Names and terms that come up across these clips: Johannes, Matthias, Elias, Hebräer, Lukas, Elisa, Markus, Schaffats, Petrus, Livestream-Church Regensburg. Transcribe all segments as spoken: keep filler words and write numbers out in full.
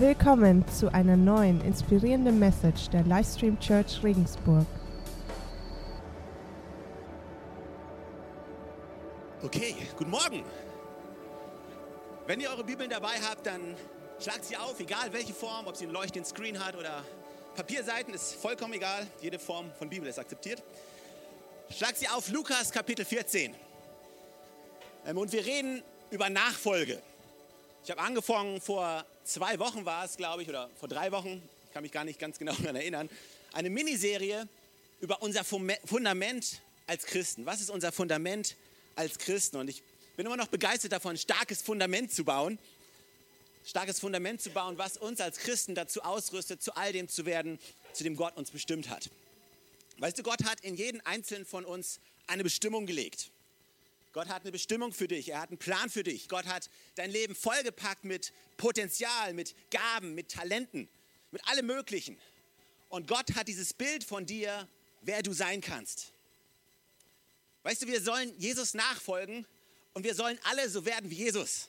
Willkommen zu einer neuen, inspirierenden Message der Livestream-Church Regensburg. Okay, guten Morgen. Wenn ihr eure Bibeln dabei habt, dann schlagt sie auf, egal welche Form, ob sie einen leuchtenden Screen hat oder Papierseiten, ist vollkommen egal. Jede Form von Bibel ist akzeptiert. Schlagt sie auf, Lukas Kapitel vierzehn. Und wir reden über Nachfolge. Ich habe angefangen, vor zwei Wochen war es, glaube ich, oder vor drei Wochen, ich kann mich gar nicht ganz genau daran erinnern, eine Miniserie über unser Fundament als Christen. Was ist unser Fundament als Christen? Und ich bin immer noch begeistert davon, ein starkes Fundament zu bauen. Starkes Fundament zu bauen, was uns als Christen dazu ausrüstet, zu all dem zu werden, zu dem Gott uns bestimmt hat. Weißt du, Gott hat in jeden einzelnen von uns eine Bestimmung gelegt. Gott hat eine Bestimmung für dich, er hat einen Plan für dich. Gott hat dein Leben vollgepackt mit Potenzial, mit Gaben, mit Talenten, mit allem Möglichen. Und Gott hat dieses Bild von dir, wer du sein kannst. Weißt du, wir sollen Jesus nachfolgen und wir sollen alle so werden wie Jesus.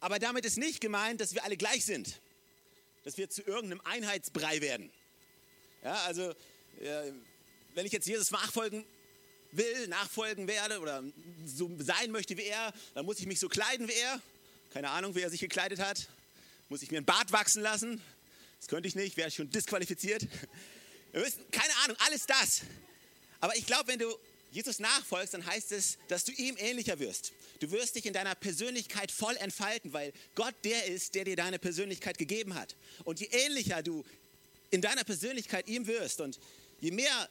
Aber damit ist nicht gemeint, dass wir alle gleich sind, dass wir zu irgendeinem Einheitsbrei werden. Ja, also, wenn ich jetzt Jesus nachfolgen will, nachfolgen werde oder so sein möchte wie er, dann muss ich mich so kleiden wie er. Keine Ahnung, wie er sich gekleidet hat. Muss ich mir einen Bart wachsen lassen? Das könnte ich nicht, wäre schon disqualifiziert. Wir müssen, keine Ahnung, alles das. Aber ich glaube, wenn du Jesus nachfolgst, dann heißt es, dass du ihm ähnlicher wirst. Du wirst dich in deiner Persönlichkeit voll entfalten, weil Gott der ist, der dir deine Persönlichkeit gegeben hat. Und je ähnlicher du in deiner Persönlichkeit ihm wirst und je mehr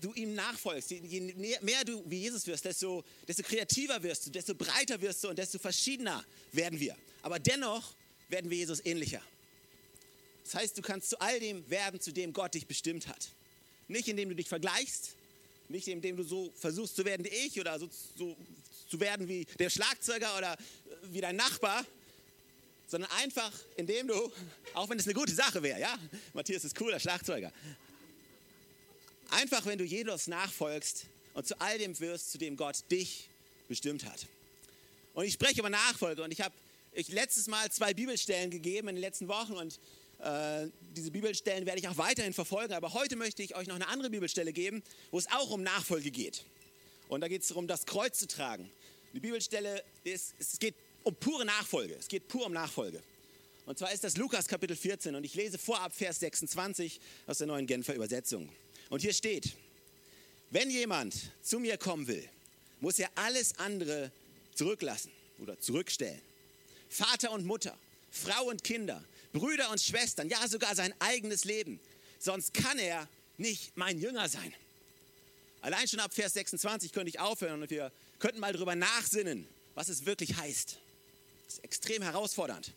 du ihm nachfolgst, je mehr du wie Jesus wirst, desto, desto kreativer wirst du, desto breiter wirst du und desto verschiedener werden wir. Aber dennoch werden wir Jesus ähnlicher. Das heißt, du kannst zu all dem werden, zu dem Gott dich bestimmt hat. Nicht, indem du dich vergleichst, nicht, indem du so versuchst zu werden wie ich oder so, so zu werden wie der Schlagzeuger oder wie dein Nachbar, sondern einfach, indem du, auch wenn es eine gute Sache wäre, ja, Matthias ist cooler Schlagzeuger, einfach, wenn du Jesus nachfolgst und zu all dem wirst, zu dem Gott dich bestimmt hat. Und ich spreche über Nachfolge und ich habe ich letztes Mal zwei Bibelstellen gegeben in den letzten Wochen und äh, diese Bibelstellen werde ich auch weiterhin verfolgen. Aber heute möchte ich euch noch eine andere Bibelstelle geben, wo es auch um Nachfolge geht. Und da geht es darum, das Kreuz zu tragen. Die Bibelstelle, ist, es geht um pure Nachfolge. Es geht pur um Nachfolge. Und zwar ist das Lukas Kapitel vierzehn und ich lese vorab Vers sechsundzwanzig aus der neuen Genfer Übersetzung. Und hier steht, wenn jemand zu mir kommen will, muss er alles andere zurücklassen oder zurückstellen. Vater und Mutter, Frau und Kinder, Brüder und Schwestern, ja sogar sein eigenes Leben. Sonst kann er nicht mein Jünger sein. Allein schon ab Vers sechsundzwanzig könnte ich aufhören und wir könnten mal darüber nachsinnen, was es wirklich heißt. Das ist extrem herausfordernd.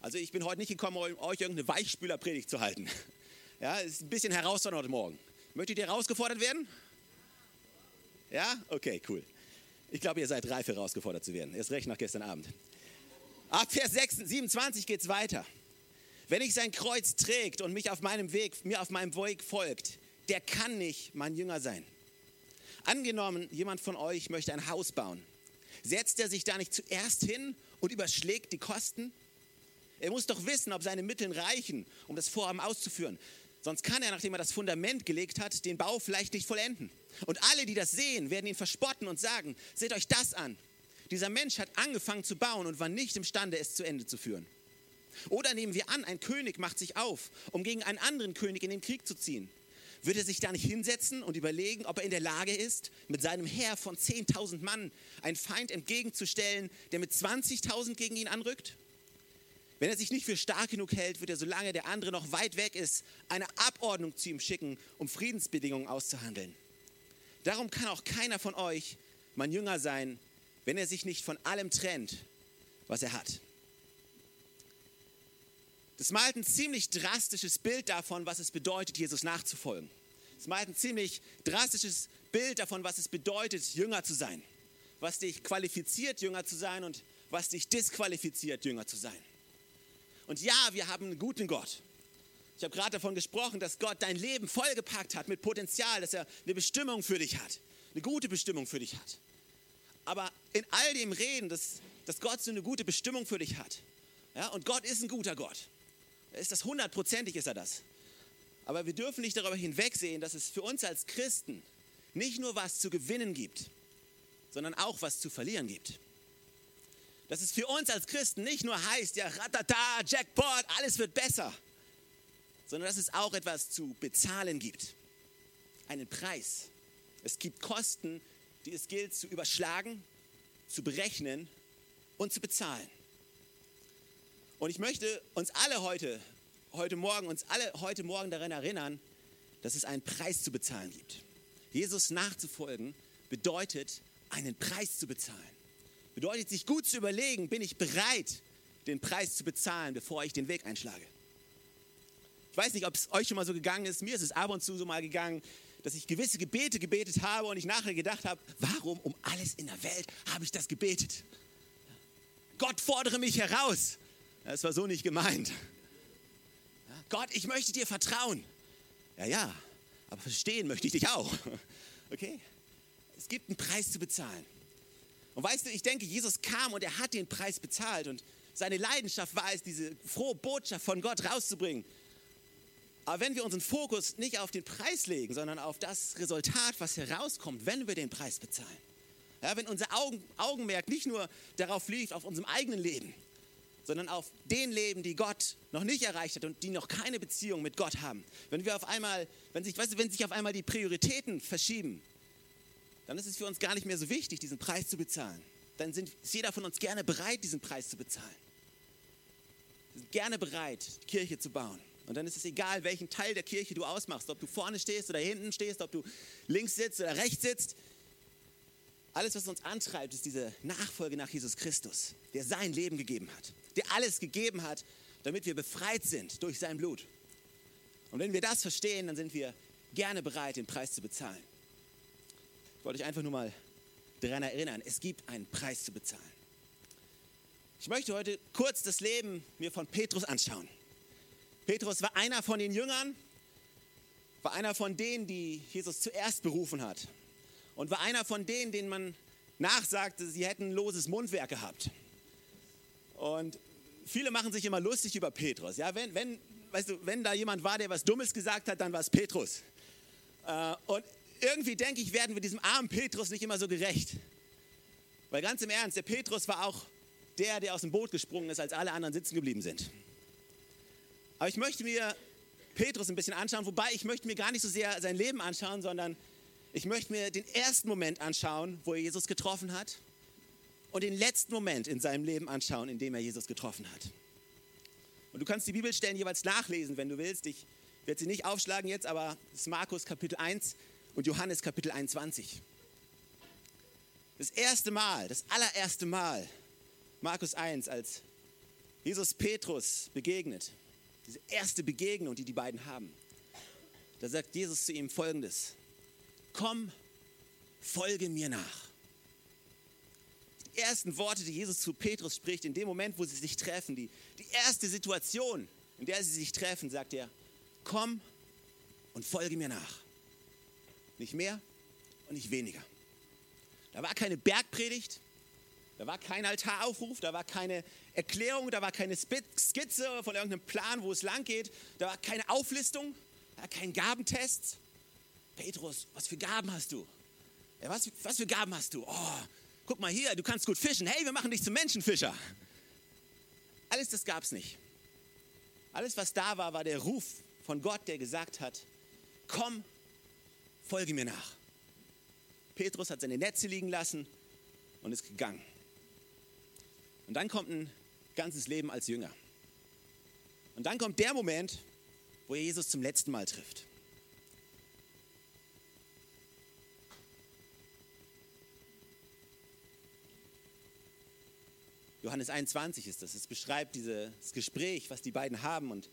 Also ich bin heute nicht gekommen, um euch irgendeine Weichspülerpredigt zu halten. Ja, ist ein bisschen herausfordernd heute Morgen. Möchtet ihr herausgefordert werden? Ja? Okay, cool. Ich glaube, ihr seid reif, herausgefordert zu werden. Erst recht nach gestern Abend. Ab Vers siebenundzwanzig geht es weiter. Wenn ich sein Kreuz trägt und mich auf meinem Weg, mir auf meinem Weg folgt, der kann nicht mein Jünger sein. Angenommen, jemand von euch möchte ein Haus bauen. Setzt er sich da nicht zuerst hin und überschlägt die Kosten? Er muss doch wissen, ob seine Mittel reichen, um das Vorhaben auszuführen. Sonst kann er, nachdem er das Fundament gelegt hat, den Bau vielleicht nicht vollenden. Und alle, die das sehen, werden ihn verspotten und sagen, seht euch das an. Dieser Mensch hat angefangen zu bauen und war nicht imstande, es zu Ende zu führen. Oder nehmen wir an, ein König macht sich auf, um gegen einen anderen König in den Krieg zu ziehen. Wird er sich da nicht hinsetzen und überlegen, ob er in der Lage ist, mit seinem Heer von zehntausend Mann einen Feind entgegenzustellen, der mit zwanzigtausend gegen ihn anrückt? Wenn er sich nicht für stark genug hält, wird er, solange der andere noch weit weg ist, eine Abordnung zu ihm schicken, um Friedensbedingungen auszuhandeln. Darum kann auch keiner von euch mein Jünger sein, wenn er sich nicht von allem trennt, was er hat. Das malt ein ziemlich drastisches Bild davon, was es bedeutet, Jesus nachzufolgen. Es malt ein ziemlich drastisches Bild davon, was es bedeutet, Jünger zu sein. Was dich qualifiziert, Jünger zu sein und was dich disqualifiziert, Jünger zu sein. Und ja, wir haben einen guten Gott. Ich habe gerade davon gesprochen, dass Gott dein Leben vollgepackt hat mit Potenzial, dass er eine Bestimmung für dich hat, eine gute Bestimmung für dich hat. Aber in all dem Reden, dass, dass Gott so eine gute Bestimmung für dich hat, Ja, und Gott ist ein guter Gott. Er ist das hundertprozentig, ist er das. Aber wir dürfen nicht darüber hinwegsehen, dass es für uns als Christen nicht nur was zu gewinnen gibt, sondern auch was zu verlieren gibt. Dass es für uns als Christen nicht nur heißt, ja, ratata, Jackpot, alles wird besser, sondern dass es auch etwas zu bezahlen gibt. Einen Preis. Es gibt Kosten, die es gilt zu überschlagen, zu berechnen und zu bezahlen. Und ich möchte uns alle heute, heute Morgen, uns alle heute Morgen daran erinnern, dass es einen Preis zu bezahlen gibt. Jesus nachzufolgen bedeutet, einen Preis zu bezahlen. Bedeutet, sich gut zu überlegen, bin ich bereit, den Preis zu bezahlen, bevor ich den Weg einschlage. Ich weiß nicht, ob es euch schon mal so gegangen ist, mir ist es ab und zu so mal gegangen, dass ich gewisse Gebete gebetet habe und ich nachher gedacht habe, warum um alles in der Welt habe ich das gebetet? Gott, fordere mich heraus. Das war so nicht gemeint. Gott, ich möchte dir vertrauen. Ja, ja, aber verstehen möchte ich dich auch. Okay? Es gibt einen Preis zu bezahlen. Und weißt du, ich denke, Jesus kam und er hat den Preis bezahlt und seine Leidenschaft war es, diese frohe Botschaft von Gott rauszubringen. Aber wenn wir unseren Fokus nicht auf den Preis legen, sondern auf das Resultat, was herauskommt, wenn wir den Preis bezahlen. Ja, wenn unser Augen, Augenmerk nicht nur darauf liegt, auf unserem eigenen Leben, sondern auf den Leben, die Gott noch nicht erreicht hat und die noch keine Beziehung mit Gott haben. Wenn wir auf einmal, wenn sich, weißt du, wenn sich auf einmal die Prioritäten verschieben, dann ist es für uns gar nicht mehr so wichtig, diesen Preis zu bezahlen. Dann sind, ist jeder von uns gerne bereit, diesen Preis zu bezahlen. Wir sind gerne bereit, die Kirche zu bauen. Und dann ist es egal, welchen Teil der Kirche du ausmachst, ob du vorne stehst oder hinten stehst, ob du links sitzt oder rechts sitzt. Alles, was uns antreibt, ist diese Nachfolge nach Jesus Christus, der sein Leben gegeben hat, der alles gegeben hat, damit wir befreit sind durch sein Blut. Und wenn wir das verstehen, dann sind wir gerne bereit, den Preis zu bezahlen. Ich wollte euch einfach nur mal daran erinnern, es gibt einen Preis zu bezahlen. Ich möchte heute kurz das Leben mir von Petrus anschauen. Petrus war einer von den Jüngern, war einer von denen, die Jesus zuerst berufen hat und war einer von denen, denen man nachsagte, sie hätten loses Mundwerk gehabt. Und viele machen sich immer lustig über Petrus. Ja, wenn, wenn, weißt du, wenn da jemand war, der was Dummes gesagt hat, dann war es Petrus. Und irgendwie, denke ich, werden wir diesem armen Petrus nicht immer so gerecht. Weil ganz im Ernst, der Petrus war auch der, der aus dem Boot gesprungen ist, als alle anderen sitzen geblieben sind. Aber ich möchte mir Petrus ein bisschen anschauen, wobei ich möchte mir gar nicht so sehr sein Leben anschauen, sondern ich möchte mir den ersten Moment anschauen, wo er Jesus getroffen hat und den letzten Moment in seinem Leben anschauen, in dem er Jesus getroffen hat. Und du kannst die Bibelstellen jeweils nachlesen, wenn du willst. Ich werde sie nicht aufschlagen jetzt, aber es ist Markus Kapitel eins und Johannes Kapitel einundzwanzig. Das erste Mal, das allererste Mal, Markus eins, als Jesus Petrus begegnet. Diese erste Begegnung, die die beiden haben. Da sagt Jesus zu ihm Folgendes. Komm, folge mir nach. Die ersten Worte, die Jesus zu Petrus spricht, in dem Moment, wo sie sich treffen, die, die erste Situation, in der sie sich treffen, sagt er, komm und folge mir nach. Nicht mehr und nicht weniger. Da war keine Bergpredigt. Da war kein Altaraufruf, da war keine Erklärung, da war keine Skizze von irgendeinem Plan, wo es lang geht. Da war keine Auflistung, da war kein Gabentest. Petrus, was für Gaben hast du? Ja, was, was für Gaben hast du? Oh, guck mal hier, du kannst gut fischen. Hey, wir machen dich zum Menschenfischer. Alles das gab es nicht. Alles, was da war, war der Ruf von Gott, der gesagt hat, komm, folge mir nach. Petrus hat seine Netze liegen lassen und ist gegangen. Und dann kommt ein ganzes Leben als Jünger. Und dann kommt der Moment, wo er Jesus zum letzten Mal trifft. Johannes einundzwanzig ist das. Es beschreibt dieses Gespräch, was die beiden haben. Und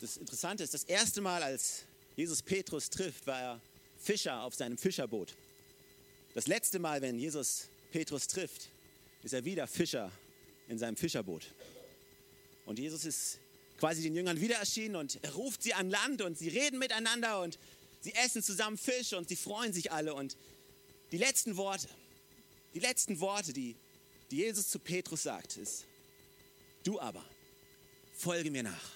das Interessante ist, das erste Mal, als Jesus Petrus trifft, war er Fischer auf seinem Fischerboot. Das letzte Mal, wenn Jesus Petrus trifft, ist er wieder Fischer in seinem Fischerboot. Und Jesus ist quasi den Jüngern wieder erschienen und er ruft sie an Land und sie reden miteinander und sie essen zusammen Fisch und sie freuen sich alle. Und die letzten Worte, die letzten Worte, die, die Jesus zu Petrus sagt, ist, Du aber, folge mir nach.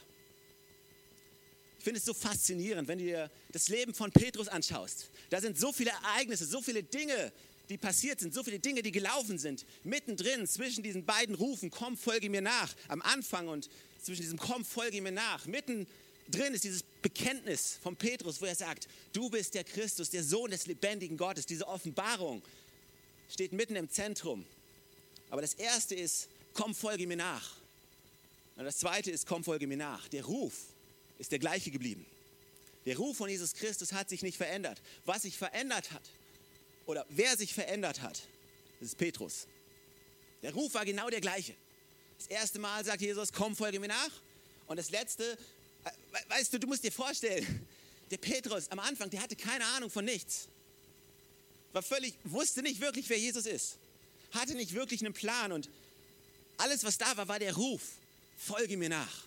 Ich finde es so faszinierend, wenn du dir das Leben von Petrus anschaust. Da sind so viele Ereignisse, so viele Dinge, die passiert sind, so viele Dinge, die gelaufen sind. Mittendrin, zwischen diesen beiden Rufen, komm, folge mir nach, am Anfang und zwischen diesem komm, folge mir nach. Mittendrin ist dieses Bekenntnis von Petrus, wo er sagt, du bist der Christus, der Sohn des lebendigen Gottes. Diese Offenbarung steht mitten im Zentrum. Aber das Erste ist, komm, folge mir nach. Und das Zweite ist, komm, folge mir nach. Der Ruf ist der gleiche geblieben. Der Ruf von Jesus Christus hat sich nicht verändert. Was sich verändert hat, oder wer sich verändert hat, das ist Petrus. Der Ruf war genau der gleiche. Das erste Mal sagt Jesus, komm, folge mir nach. Und das letzte, weißt du, du musst dir vorstellen, der Petrus am Anfang, der hatte keine Ahnung von nichts. War völlig, wusste nicht wirklich, wer Jesus ist. Hatte nicht wirklich einen Plan und alles, was da war, war der Ruf, folge mir nach.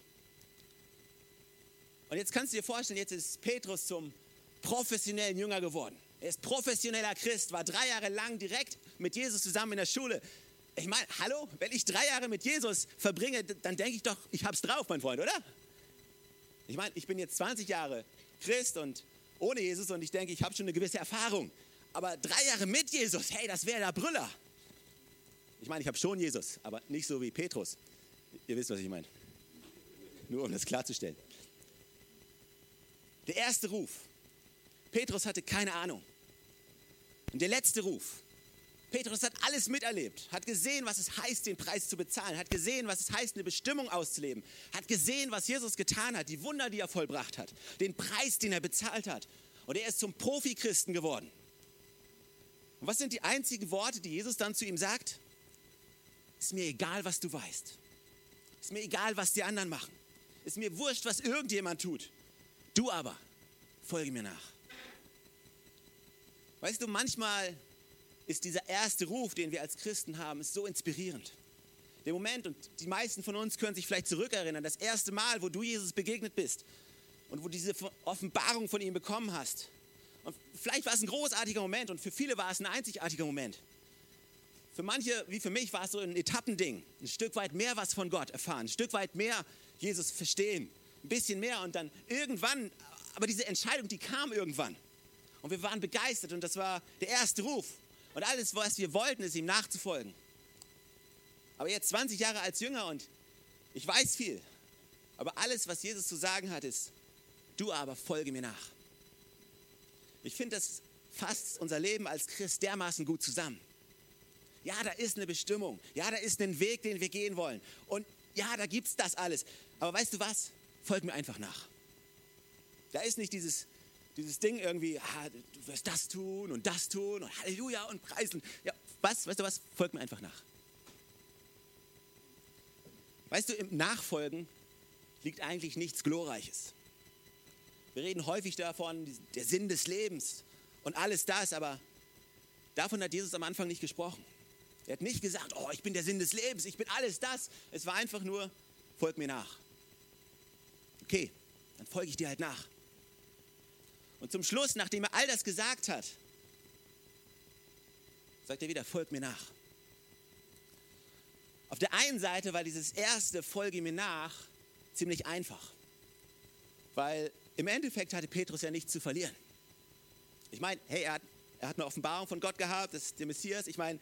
Und jetzt kannst du dir vorstellen, jetzt ist Petrus zum professionellen Jünger geworden. Er ist professioneller Christ, war drei Jahre lang direkt mit Jesus zusammen in der Schule. Ich meine, hallo, wenn ich drei Jahre mit Jesus verbringe, dann denke ich doch, ich hab's drauf, mein Freund, oder? Ich meine, ich bin jetzt zwanzig Jahre Christ und ohne Jesus und ich denke, ich habe schon eine gewisse Erfahrung. Aber drei Jahre mit Jesus, hey, das wäre der Brüller. Ich meine, ich habe schon Jesus, aber nicht so wie Petrus. Ihr wisst, was ich meine. Nur um das klarzustellen. Der erste Ruf. Petrus hatte keine Ahnung. Und der letzte Ruf. Petrus hat alles miterlebt, hat gesehen, was es heißt, den Preis zu bezahlen, hat gesehen, was es heißt, eine Bestimmung auszuleben, hat gesehen, was Jesus getan hat, die Wunder, die er vollbracht hat, den Preis, den er bezahlt hat. Und er ist zum Profi-Christen geworden. Und was sind die einzigen Worte, die Jesus dann zu ihm sagt? Ist mir egal, was du weißt. Ist mir egal, was die anderen machen. Ist mir wurscht, was irgendjemand tut. Du aber, folge mir nach. Weißt du, manchmal ist dieser erste Ruf, den wir als Christen haben, ist so inspirierend. Der Moment, und die meisten von uns können sich vielleicht zurückerinnern, das erste Mal, wo du Jesus begegnet bist und wo du diese Offenbarung von ihm bekommen hast. Und vielleicht war es ein großartiger Moment und für viele war es ein einzigartiger Moment. Für manche, wie für mich, war es so ein Etappending. Ein Stück weit mehr was von Gott erfahren, ein Stück weit mehr Jesus verstehen, ein bisschen mehr und dann irgendwann, aber diese Entscheidung, die kam irgendwann. Und wir waren begeistert und das war der erste Ruf. Und alles, was wir wollten, ist ihm nachzufolgen. Aber jetzt zwanzig Jahre als Jünger und ich weiß viel. Aber alles, was Jesus zu sagen hat, ist, du aber folge mir nach. Ich finde, das fasst unser Leben als Christ dermaßen gut zusammen. Ja, da ist eine Bestimmung. Ja, da ist ein Weg, den wir gehen wollen. Und ja, da gibt es das alles. Aber weißt du was? Folg mir einfach nach. Da ist nicht dieses... Dieses Ding irgendwie, ah, du wirst das tun und das tun und Halleluja und preisen. Ja, was, weißt du was, folgt mir einfach nach. Weißt du, im Nachfolgen liegt eigentlich nichts Glorreiches. Wir reden häufig davon, der Sinn des Lebens und alles das, aber davon hat Jesus am Anfang nicht gesprochen. Er hat nicht gesagt, oh, ich bin der Sinn des Lebens, ich bin alles das. Es war einfach nur, folgt mir nach. Okay, dann folge ich dir halt nach. Und zum Schluss, nachdem er all das gesagt hat, sagt er wieder, folgt mir nach. Auf der einen Seite war dieses erste, folge mir nach, ziemlich einfach. Weil im Endeffekt hatte Petrus ja nichts zu verlieren. Ich meine, hey, er hat, er hat eine Offenbarung von Gott gehabt, das ist der Messias. Ich meine,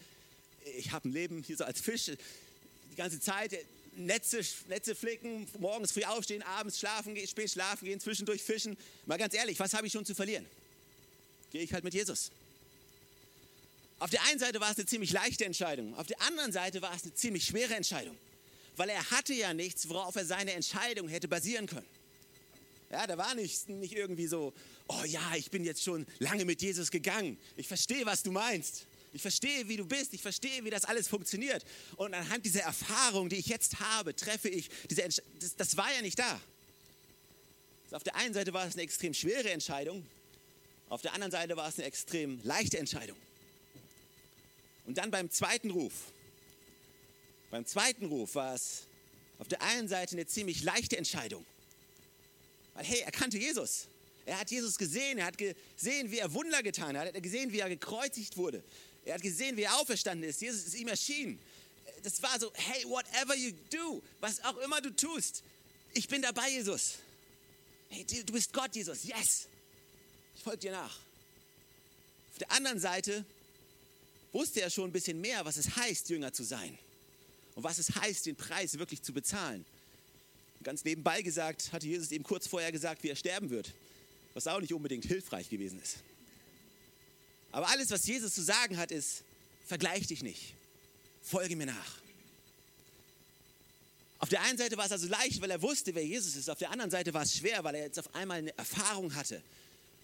ich habe ein Leben hier so als Fisch, die ganze Zeit, Netze, Netze flicken, morgens früh aufstehen, abends schlafen, spät schlafen gehen, zwischendurch fischen. Mal ganz ehrlich, was habe ich schon zu verlieren? Gehe ich halt mit Jesus. Auf der einen Seite war es eine ziemlich leichte Entscheidung, auf der anderen Seite war es eine ziemlich schwere Entscheidung, weil er hatte ja nichts, worauf er seine Entscheidung hätte basieren können. Ja, da war nicht, nicht irgendwie so, oh ja, ich bin jetzt schon lange mit Jesus gegangen, ich verstehe, was du meinst. Ich verstehe, wie du bist. Ich verstehe, wie das alles funktioniert. Und anhand dieser Erfahrung, die ich jetzt habe, treffe ich diese Entscheidung. Das, das war ja nicht da. Also auf der einen Seite war es eine extrem schwere Entscheidung. Auf der anderen Seite war es eine extrem leichte Entscheidung. Und dann beim zweiten Ruf. Beim zweiten Ruf war es auf der einen Seite eine ziemlich leichte Entscheidung. Weil, hey, er kannte Jesus. Er hat Jesus gesehen. Er hat gesehen, wie er Wunder getan hat. Er hat gesehen, wie er gekreuzigt wurde. Er hat gesehen, wie er auferstanden ist. Jesus ist ihm erschienen. das war so, hey, whatever you do, was auch immer du tust, ich bin dabei, Jesus. Hey, du bist Gott, Jesus, yes. Ich folge dir nach. Auf der anderen Seite wusste er schon ein bisschen mehr, was es heißt, Jünger zu sein. Und was es heißt, den Preis wirklich zu bezahlen. Ganz nebenbei gesagt, hatte Jesus eben kurz vorher gesagt, wie er sterben wird. Was auch nicht unbedingt hilfreich gewesen ist. Aber alles, was Jesus zu sagen hat, ist, vergleich dich nicht. Folge mir nach. Auf der einen Seite war es also leicht, weil er wusste, wer Jesus ist. Auf der anderen Seite war es schwer, weil er jetzt auf einmal eine Erfahrung hatte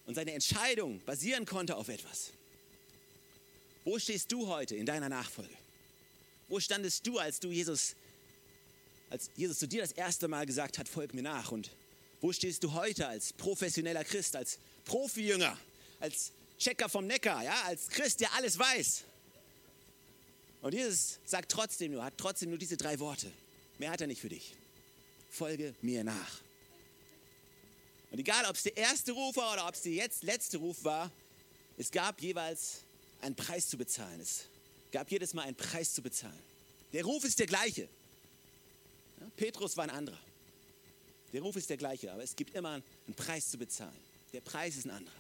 und seine Entscheidung basieren konnte auf etwas. Wo stehst du heute in deiner Nachfolge? Wo standest du, als du Jesus als Jesus zu dir das erste Mal gesagt hat, folg mir nach? Und wo stehst du heute als professioneller Christ, als Profi-Jünger, als Checker vom Neckar, ja, als Christ, der alles weiß? Und Jesus sagt trotzdem nur, hat trotzdem nur diese drei Worte. Mehr hat er nicht für dich. Folge mir nach. Und egal, ob es der erste Ruf war oder ob es der jetzt letzte Ruf war, es gab jeweils einen Preis zu bezahlen. Es gab jedes Mal einen Preis zu bezahlen. Der Ruf ist der gleiche. Petrus war ein anderer. Der Ruf ist der gleiche, aber es gibt immer einen Preis zu bezahlen. Der Preis ist ein anderer.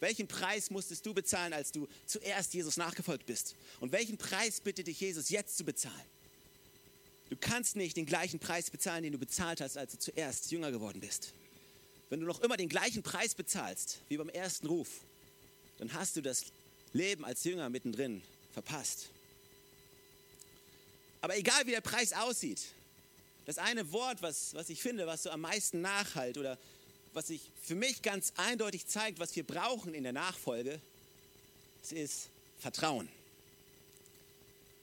Welchen Preis musstest du bezahlen, als du zuerst Jesus nachgefolgt bist? Und welchen Preis bittet dich Jesus jetzt zu bezahlen? Du kannst nicht den gleichen Preis bezahlen, den du bezahlt hast, als du zuerst jünger geworden bist. Wenn du noch immer den gleichen Preis bezahlst, wie beim ersten Ruf, dann hast du das Leben als Jünger mittendrin verpasst. Aber egal, wie der Preis aussieht, das eine Wort, was, was ich finde, was so am meisten nachhalt oder was sich für mich ganz eindeutig zeigt, was wir brauchen in der Nachfolge, das ist Vertrauen.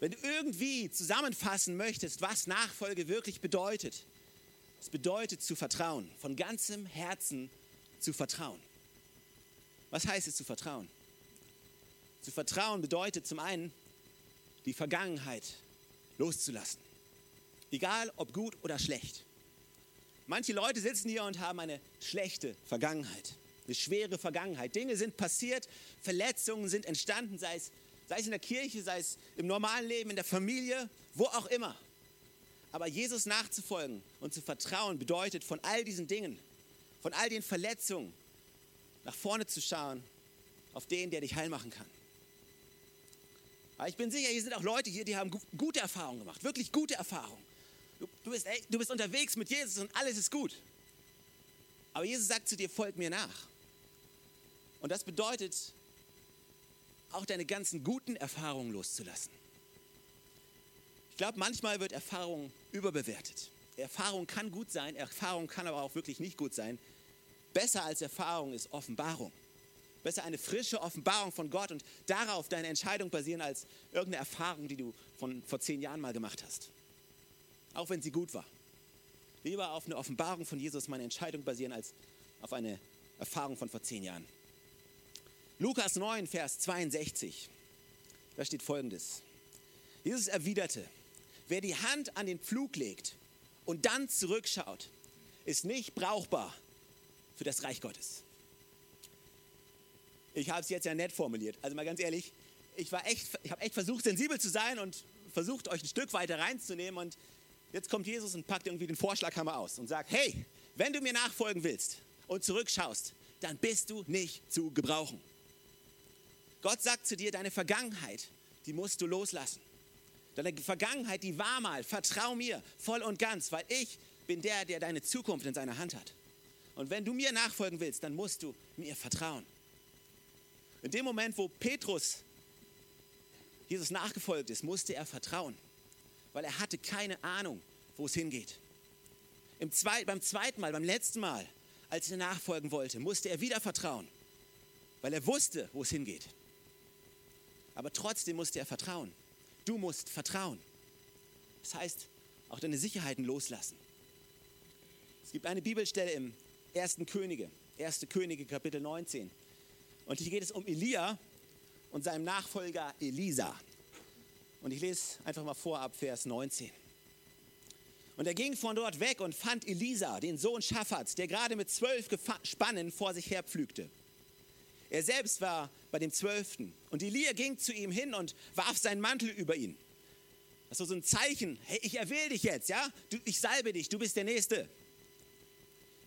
Wenn du irgendwie zusammenfassen möchtest, was Nachfolge wirklich bedeutet, es bedeutet zu vertrauen, von ganzem Herzen zu vertrauen. Was heißt es zu vertrauen? Zu vertrauen bedeutet zum einen, die Vergangenheit loszulassen. Egal, ob gut oder schlecht. Manche Leute sitzen hier und haben eine schlechte Vergangenheit, eine schwere Vergangenheit. Dinge sind passiert, Verletzungen sind entstanden, sei es, sei es in der Kirche, sei es im normalen Leben, in der Familie, wo auch immer. Aber Jesus nachzufolgen und zu vertrauen bedeutet, von all diesen Dingen, von all den Verletzungen nach vorne zu schauen, auf den, der dich heil machen kann. Aber ich bin sicher, hier sind auch Leute hier, die haben gute Erfahrungen gemacht, wirklich gute Erfahrungen. Du bist, ey, du bist unterwegs mit Jesus und alles ist gut. Aber Jesus sagt zu dir, folg mir nach. Und das bedeutet, auch deine ganzen guten Erfahrungen loszulassen. Ich glaube, manchmal wird Erfahrung überbewertet. Erfahrung kann gut sein, Erfahrung kann aber auch wirklich nicht gut sein. Besser als Erfahrung ist Offenbarung. Besser eine frische Offenbarung von Gott und darauf deine Entscheidung basieren, als irgendeine Erfahrung, die du von vor zehn Jahren mal gemacht hast. Auch wenn sie gut war. Lieber auf eine Offenbarung von Jesus meine Entscheidung basieren, als auf eine Erfahrung von vor zehn Jahren. Lukas neun, Vers zweiundsechzig. Da steht Folgendes. Jesus erwiderte, wer die Hand an den Pflug legt und dann zurückschaut, ist nicht brauchbar für das Reich Gottes. Ich habe es jetzt ja nett formuliert. Also mal ganz ehrlich, ich, war echt, ich habe echt versucht, sensibel zu sein und versucht, euch ein Stück weiter reinzunehmen und jetzt kommt Jesus und packt irgendwie den Vorschlaghammer aus und sagt, hey, wenn du mir nachfolgen willst und zurückschaust, dann bist du nicht zu gebrauchen. Gott sagt zu dir, deine Vergangenheit, die musst du loslassen. Deine Vergangenheit, die war mal, vertrau mir voll und ganz, weil ich bin der, der deine Zukunft in seiner Hand hat. Und wenn du mir nachfolgen willst, dann musst du mir vertrauen. In dem Moment, wo Petrus Jesus nachgefolgt ist, musste er vertrauen. Weil er hatte keine Ahnung, wo es hingeht. Im Zwei, beim zweiten Mal, beim letzten Mal, als er nachfolgen wollte, musste er wieder vertrauen, weil er wusste, wo es hingeht. Aber trotzdem musste er vertrauen. Du musst vertrauen. Das heißt, auch deine Sicherheiten loslassen. Es gibt eine Bibelstelle im ersten Könige, ersten Könige, Kapitel neunzehn. Und hier geht es um Elia und seinem Nachfolger Elisa. Und ich lese einfach mal vor ab Vers neunzehn. Und er ging von dort weg und fand Elisa, den Sohn Schaffats, der gerade mit zwölf Spannen vor sich her pflügte. Er selbst war bei dem Zwölften. Und Elia ging zu ihm hin und warf seinen Mantel über ihn. Das war so ein Zeichen, hey, ich erwähle dich jetzt, ja? Du, ich salbe dich, du bist der Nächste.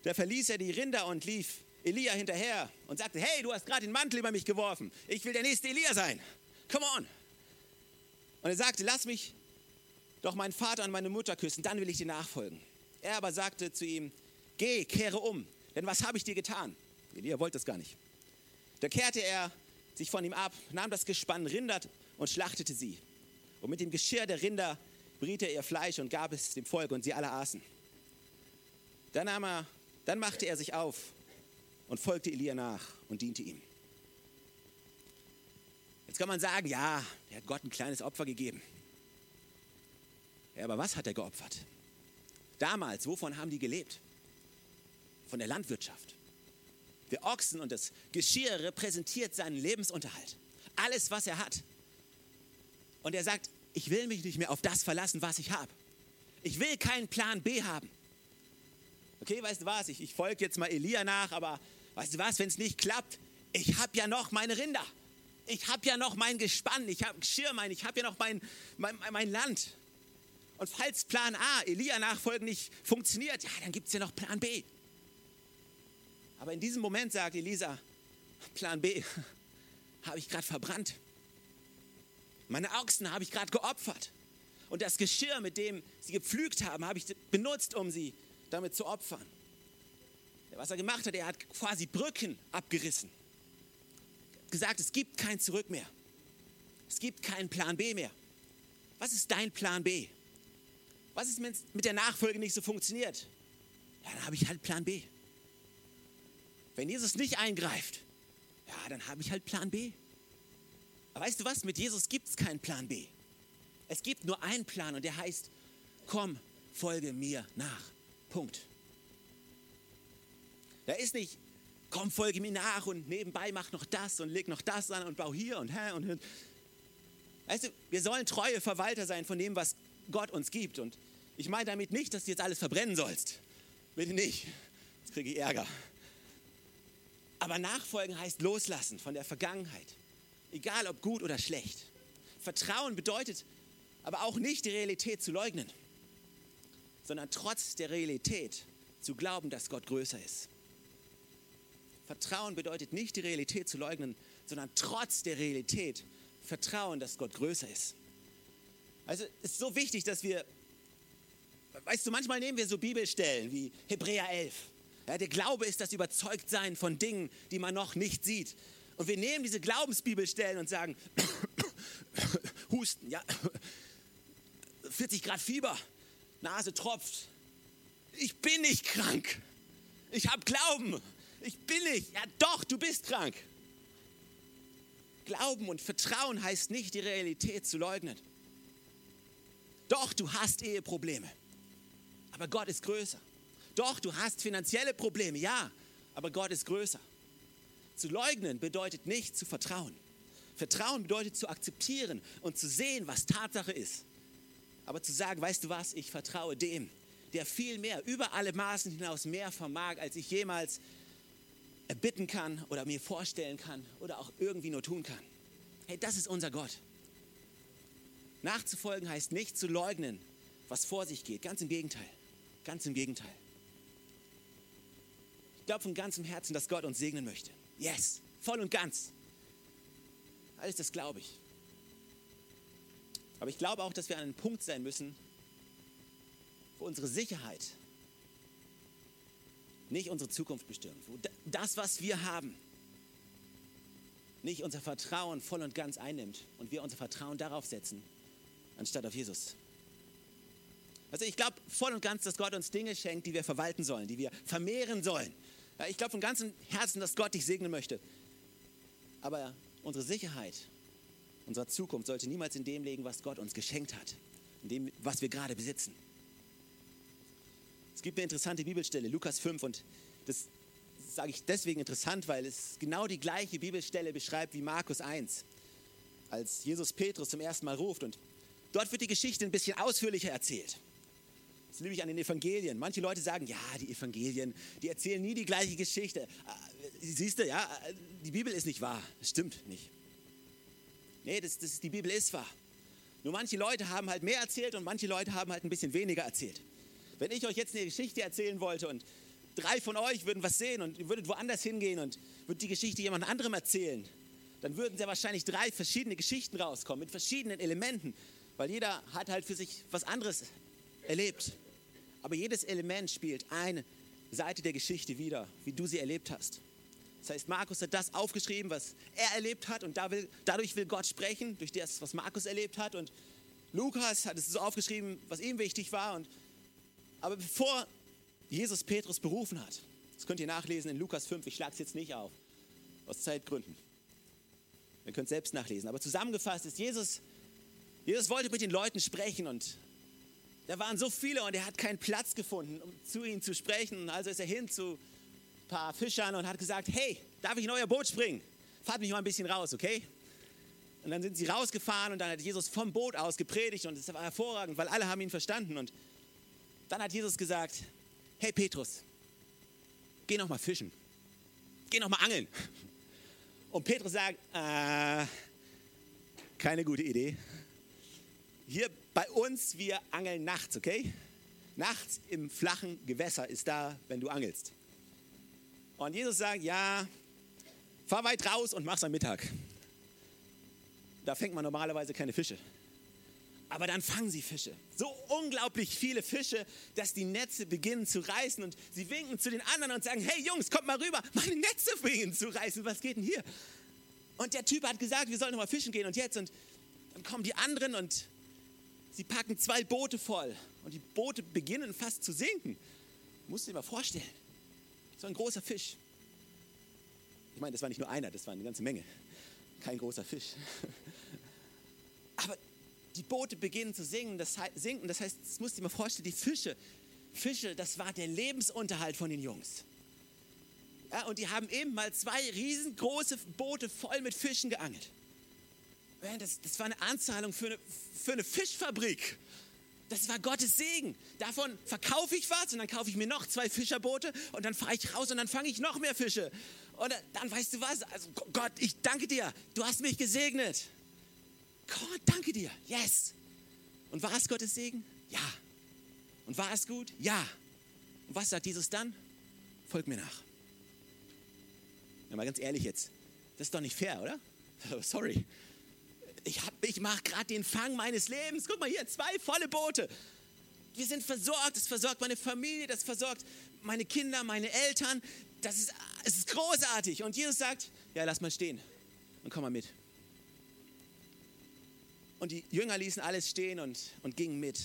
Da verließ er die Rinder und lief Elia hinterher und sagte, hey, du hast gerade den Mantel über mich geworfen. Ich will der nächste Elia sein. Come on. Und er sagte, lass mich doch meinen Vater und meine Mutter küssen, dann will ich dir nachfolgen. Er aber sagte zu ihm, geh, kehre um, denn was habe ich dir getan? Elia wollte das gar nicht. Da kehrte er sich von ihm ab, nahm das Gespann Rinder und schlachtete sie. Und mit dem Geschirr der Rinder briet er ihr Fleisch und gab es dem Volk und sie alle aßen. Dann, nahm er, dann machte er sich auf und folgte Elia nach und diente ihm. Jetzt kann man sagen, ja, er hat Gott ein kleines Opfer gegeben. Ja, aber was hat er geopfert? Damals, wovon haben die gelebt? Von der Landwirtschaft. Der Ochsen und das Geschirr repräsentiert seinen Lebensunterhalt. Alles, was er hat. Und er sagt, ich will mich nicht mehr auf das verlassen, was ich habe. Ich will keinen Plan B haben. Okay, weißt du was, ich, ich folge jetzt mal Elia nach, aber weißt du was, wenn es nicht klappt, ich habe ja noch meine Rinder. Ich habe ja noch mein Gespann, ich habe Geschirr, mein, ich habe ja noch mein, mein, mein Land. Und falls Plan A, Elia nachfolgen, nicht funktioniert, ja, dann gibt es ja noch Plan B. Aber in diesem Moment sagt Elisa, Plan B habe ich gerade verbrannt. Meine Ochsen habe ich gerade geopfert. Und das Geschirr, mit dem sie gepflügt haben, habe ich benutzt, um sie damit zu opfern. Was er gemacht hat, er hat quasi Brücken abgerissen. Gesagt, es gibt kein Zurück mehr. Es gibt keinen Plan B mehr. Was ist dein Plan B? Was ist, wenn es mit der Nachfolge nicht so funktioniert? Ja, dann habe ich halt Plan B. Wenn Jesus nicht eingreift, ja, dann habe ich halt Plan B. Aber weißt du was? Mit Jesus gibt es keinen Plan B. Es gibt nur einen Plan und der heißt, komm, folge mir nach. Punkt. Da ist nicht, komm, folge mir nach und nebenbei mach noch das und leg noch das an und bau hier und hä und, und. Weißt du, wir sollen treue Verwalter sein von dem, was Gott uns gibt. Und ich meine damit nicht, dass du jetzt alles verbrennen sollst. Bitte nicht. Jetzt kriege ich Ärger. Aber nachfolgen heißt loslassen von der Vergangenheit. Egal ob gut oder schlecht. Vertrauen bedeutet aber auch nicht, die Realität zu leugnen, sondern trotz der Realität zu glauben, dass Gott größer ist. Vertrauen bedeutet nicht, die Realität zu leugnen, sondern trotz der Realität vertrauen, dass Gott größer ist. Also es ist so wichtig, dass wir, weißt du, manchmal nehmen wir so Bibelstellen wie Hebräer elf. Ja, der Glaube ist das Überzeugtsein von Dingen, die man noch nicht sieht. Und wir nehmen diese Glaubensbibelstellen und sagen, Husten, ja, vierzig Grad Fieber. Nase tropft. Ich bin nicht krank. Ich habe Glauben. Ich bin nicht. Ja doch, du bist krank. Glauben und Vertrauen heißt nicht, die Realität zu leugnen. Doch, du hast Eheprobleme. Aber Gott ist größer. Doch, du hast finanzielle Probleme. Ja, aber Gott ist größer. Zu leugnen bedeutet nicht zu vertrauen. Vertrauen bedeutet zu akzeptieren und zu sehen, was Tatsache ist. Aber zu sagen, weißt du was, ich vertraue dem, der viel mehr, über alle Maßen hinaus mehr vermag, als ich jemals erbitten kann oder mir vorstellen kann oder auch irgendwie nur tun kann. Hey, das ist unser Gott. Nachzufolgen heißt nicht zu leugnen, was vor sich geht. Ganz im Gegenteil. Ganz im Gegenteil. Ich glaube von ganzem Herzen, dass Gott uns segnen möchte. Yes, voll und ganz. Alles das glaube ich. Aber ich glaube auch, dass wir an einem Punkt sein müssen, wo unsere Sicherheit nicht unsere Zukunft bestimmt. Wo das, was wir haben, nicht unser Vertrauen voll und ganz einnimmt und wir unser Vertrauen darauf setzen, anstatt auf Jesus. Also ich glaube voll und ganz, dass Gott uns Dinge schenkt, die wir verwalten sollen, die wir vermehren sollen. Ich glaube von ganzem Herzen, dass Gott dich segnen möchte. Aber unsere Sicherheit, unsere Zukunft sollte niemals in dem liegen, was Gott uns geschenkt hat, in dem, was wir gerade besitzen. Es gibt eine interessante Bibelstelle, Lukas fünf, und das sage ich deswegen interessant, weil es genau die gleiche Bibelstelle beschreibt wie Markus eins, als Jesus Petrus zum ersten Mal ruft. Und dort wird die Geschichte ein bisschen ausführlicher erzählt. Das liebe ich an den Evangelien. Manche Leute sagen, ja, die Evangelien, die erzählen nie die gleiche Geschichte. Siehst du, ja, die Bibel ist nicht wahr. Das stimmt nicht. Nee, das, das, die Bibel ist wahr. Nur manche Leute haben halt mehr erzählt und manche Leute haben halt ein bisschen weniger erzählt. Wenn ich euch jetzt eine Geschichte erzählen wollte und drei von euch würden was sehen und ihr würdet woanders hingehen und würdet die Geschichte jemand anderem erzählen, dann würden sehr wahrscheinlich drei verschiedene Geschichten rauskommen mit verschiedenen Elementen, weil jeder hat halt für sich was anderes erlebt. Aber jedes Element spielt eine Seite der Geschichte wider, wie du sie erlebt hast. Das heißt, Markus hat das aufgeschrieben, was er erlebt hat und dadurch will Gott sprechen, durch das, was Markus erlebt hat. Und Lukas hat es so aufgeschrieben, was ihm wichtig war. Und, aber bevor Jesus Petrus berufen hat, das könnt ihr nachlesen in Lukas fünf, ich schlage es jetzt nicht auf, aus Zeitgründen. Ihr könnt es selbst nachlesen. Aber zusammengefasst ist, Jesus, Jesus wollte mit den Leuten sprechen und da waren so viele und er hat keinen Platz gefunden, um zu ihnen zu sprechen. Und also ist er hin zu ein paar Fischern und hat gesagt, hey, darf ich in euer Boot springen? Fahrt mich mal ein bisschen raus, okay? Und dann sind sie rausgefahren und dann hat Jesus vom Boot aus gepredigt und es war hervorragend, weil alle haben ihn verstanden. Und dann hat Jesus gesagt, hey Petrus, geh nochmal fischen, geh nochmal angeln. Und Petrus sagt, äh, keine gute Idee. Hier bei uns, wir angeln nachts, okay? Nachts im flachen Gewässer ist da, wenn du angelst. Und Jesus sagt, ja, fahr weit raus und mach's am Mittag. Da fängt man normalerweise keine Fische. Aber dann fangen sie Fische. So unglaublich viele Fische, dass die Netze beginnen zu reißen. Und sie winken zu den anderen und sagen, hey Jungs, kommt mal rüber, meine Netze beginnen zu reißen. Was geht denn hier? Und der Typ hat gesagt, wir sollen nochmal fischen gehen. Und jetzt, und dann kommen die anderen und sie packen zwei Boote voll und die Boote beginnen fast zu sinken. Musst du dir mal vorstellen. So ein großer Fisch. Ich meine, das war nicht nur einer, das war eine ganze Menge. Kein großer Fisch. Aber die Boote beginnen zu sinken, das heißt, sinken. Das heißt, das musst du dir mal vorstellen, die Fische, Fische, das war der Lebensunterhalt von den Jungs. Ja, und die haben eben mal zwei riesengroße Boote voll mit Fischen geangelt. Das, das war eine Anzahlung für eine, für eine Fischfabrik. Das war Gottes Segen. Davon verkaufe ich was und dann kaufe ich mir noch zwei Fischerboote und dann fahre ich raus und dann fange ich noch mehr Fische. Und dann weißt du was, also Gott, ich danke dir, du hast mich gesegnet. Gott, danke dir, yes. Und war es Gottes Segen? Ja. Und war es gut? Ja. Und was sagt Jesus dann? Folgt mir nach. Ja, mal ganz ehrlich jetzt, das ist doch nicht fair, oder? Sorry. Ich, ich mache gerade den Fang meines Lebens. Guck mal hier, zwei volle Boote. Wir sind versorgt. Das versorgt meine Familie, das versorgt meine Kinder, meine Eltern. Das ist, es ist großartig. Und Jesus sagt, ja, lass mal stehen und komm mal mit. Und die Jünger ließen alles stehen und, und gingen mit.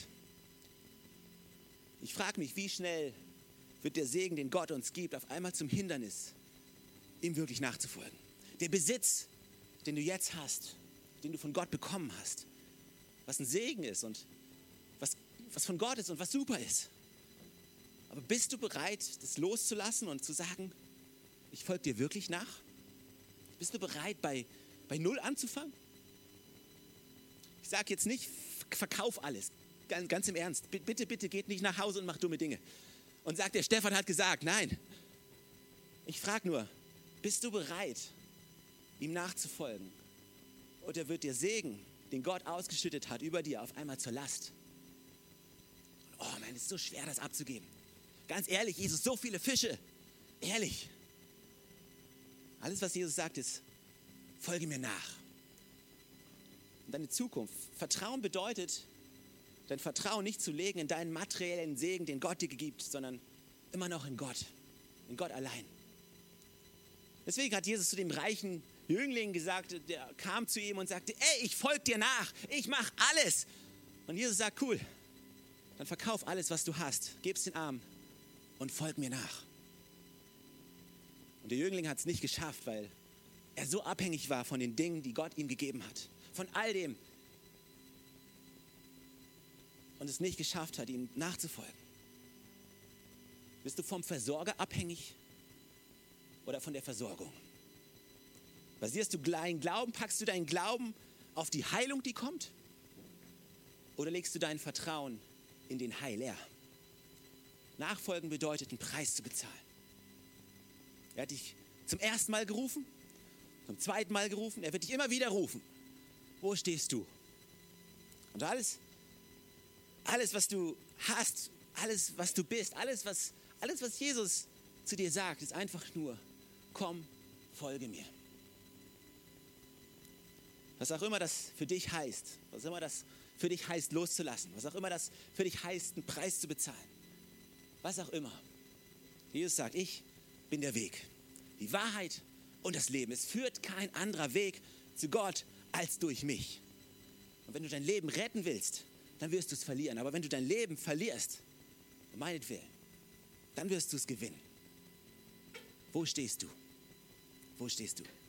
Ich frage mich, wie schnell wird der Segen, den Gott uns gibt, auf einmal zum Hindernis, ihm wirklich nachzufolgen. Der Besitz, den du jetzt hast, den du von Gott bekommen hast, was ein Segen ist und was, was von Gott ist und was super ist. Aber bist du bereit, das loszulassen und zu sagen, ich folge dir wirklich nach? Bist du bereit, bei, bei Null anzufangen? Ich sage jetzt nicht, verkauf alles, ganz, ganz im Ernst. Bitte, bitte geht nicht nach Hause und macht dumme Dinge. Und sagt, der Stefan hat gesagt, nein. Ich frage nur, bist du bereit, ihm nachzufolgen? Oder wird der Segen, den Gott ausgeschüttet hat, über dir auf einmal zur Last? Oh man, es ist so schwer, das abzugeben. Ganz ehrlich, Jesus, so viele Fische. Ehrlich. Alles, was Jesus sagt, ist, folge mir nach. Und deine Zukunft. Vertrauen bedeutet, dein Vertrauen nicht zu legen in deinen materiellen Segen, den Gott dir gibt, sondern immer noch in Gott. In Gott allein. Deswegen hat Jesus zu dem reichen Jüngling gesagt, der kam zu ihm und sagte, ey, ich folge dir nach, ich mache alles. Und Jesus sagt, cool, dann verkauf alles, was du hast, geb's den Armen und folg mir nach. Und der Jüngling hat es nicht geschafft, weil er so abhängig war von den Dingen, die Gott ihm gegeben hat, von all dem. Und es nicht geschafft hat, ihm nachzufolgen. Bist du vom Versorger abhängig oder von der Versorgung? Basierst du deinen Glauben, packst du deinen Glauben auf die Heilung, die kommt? Oder legst du dein Vertrauen in den Heiler? Nachfolgen bedeutet, einen Preis zu bezahlen. Er hat dich zum ersten Mal gerufen, zum zweiten Mal gerufen, er wird dich immer wieder rufen. Wo stehst du? Und alles, alles, was du hast, alles, was du bist, alles was, alles, was Jesus zu dir sagt, ist einfach nur, komm, folge mir. Was auch immer das für dich heißt, was immer das für dich heißt, loszulassen, was auch immer das für dich heißt, einen Preis zu bezahlen, was auch immer. Jesus sagt, ich bin der Weg, die Wahrheit und das Leben. Es führt kein anderer Weg zu Gott als durch mich. Und wenn du dein Leben retten willst, dann wirst du es verlieren. Aber wenn du dein Leben verlierst, um meinetwillen, dann wirst du es gewinnen. Wo stehst du? Wo stehst du?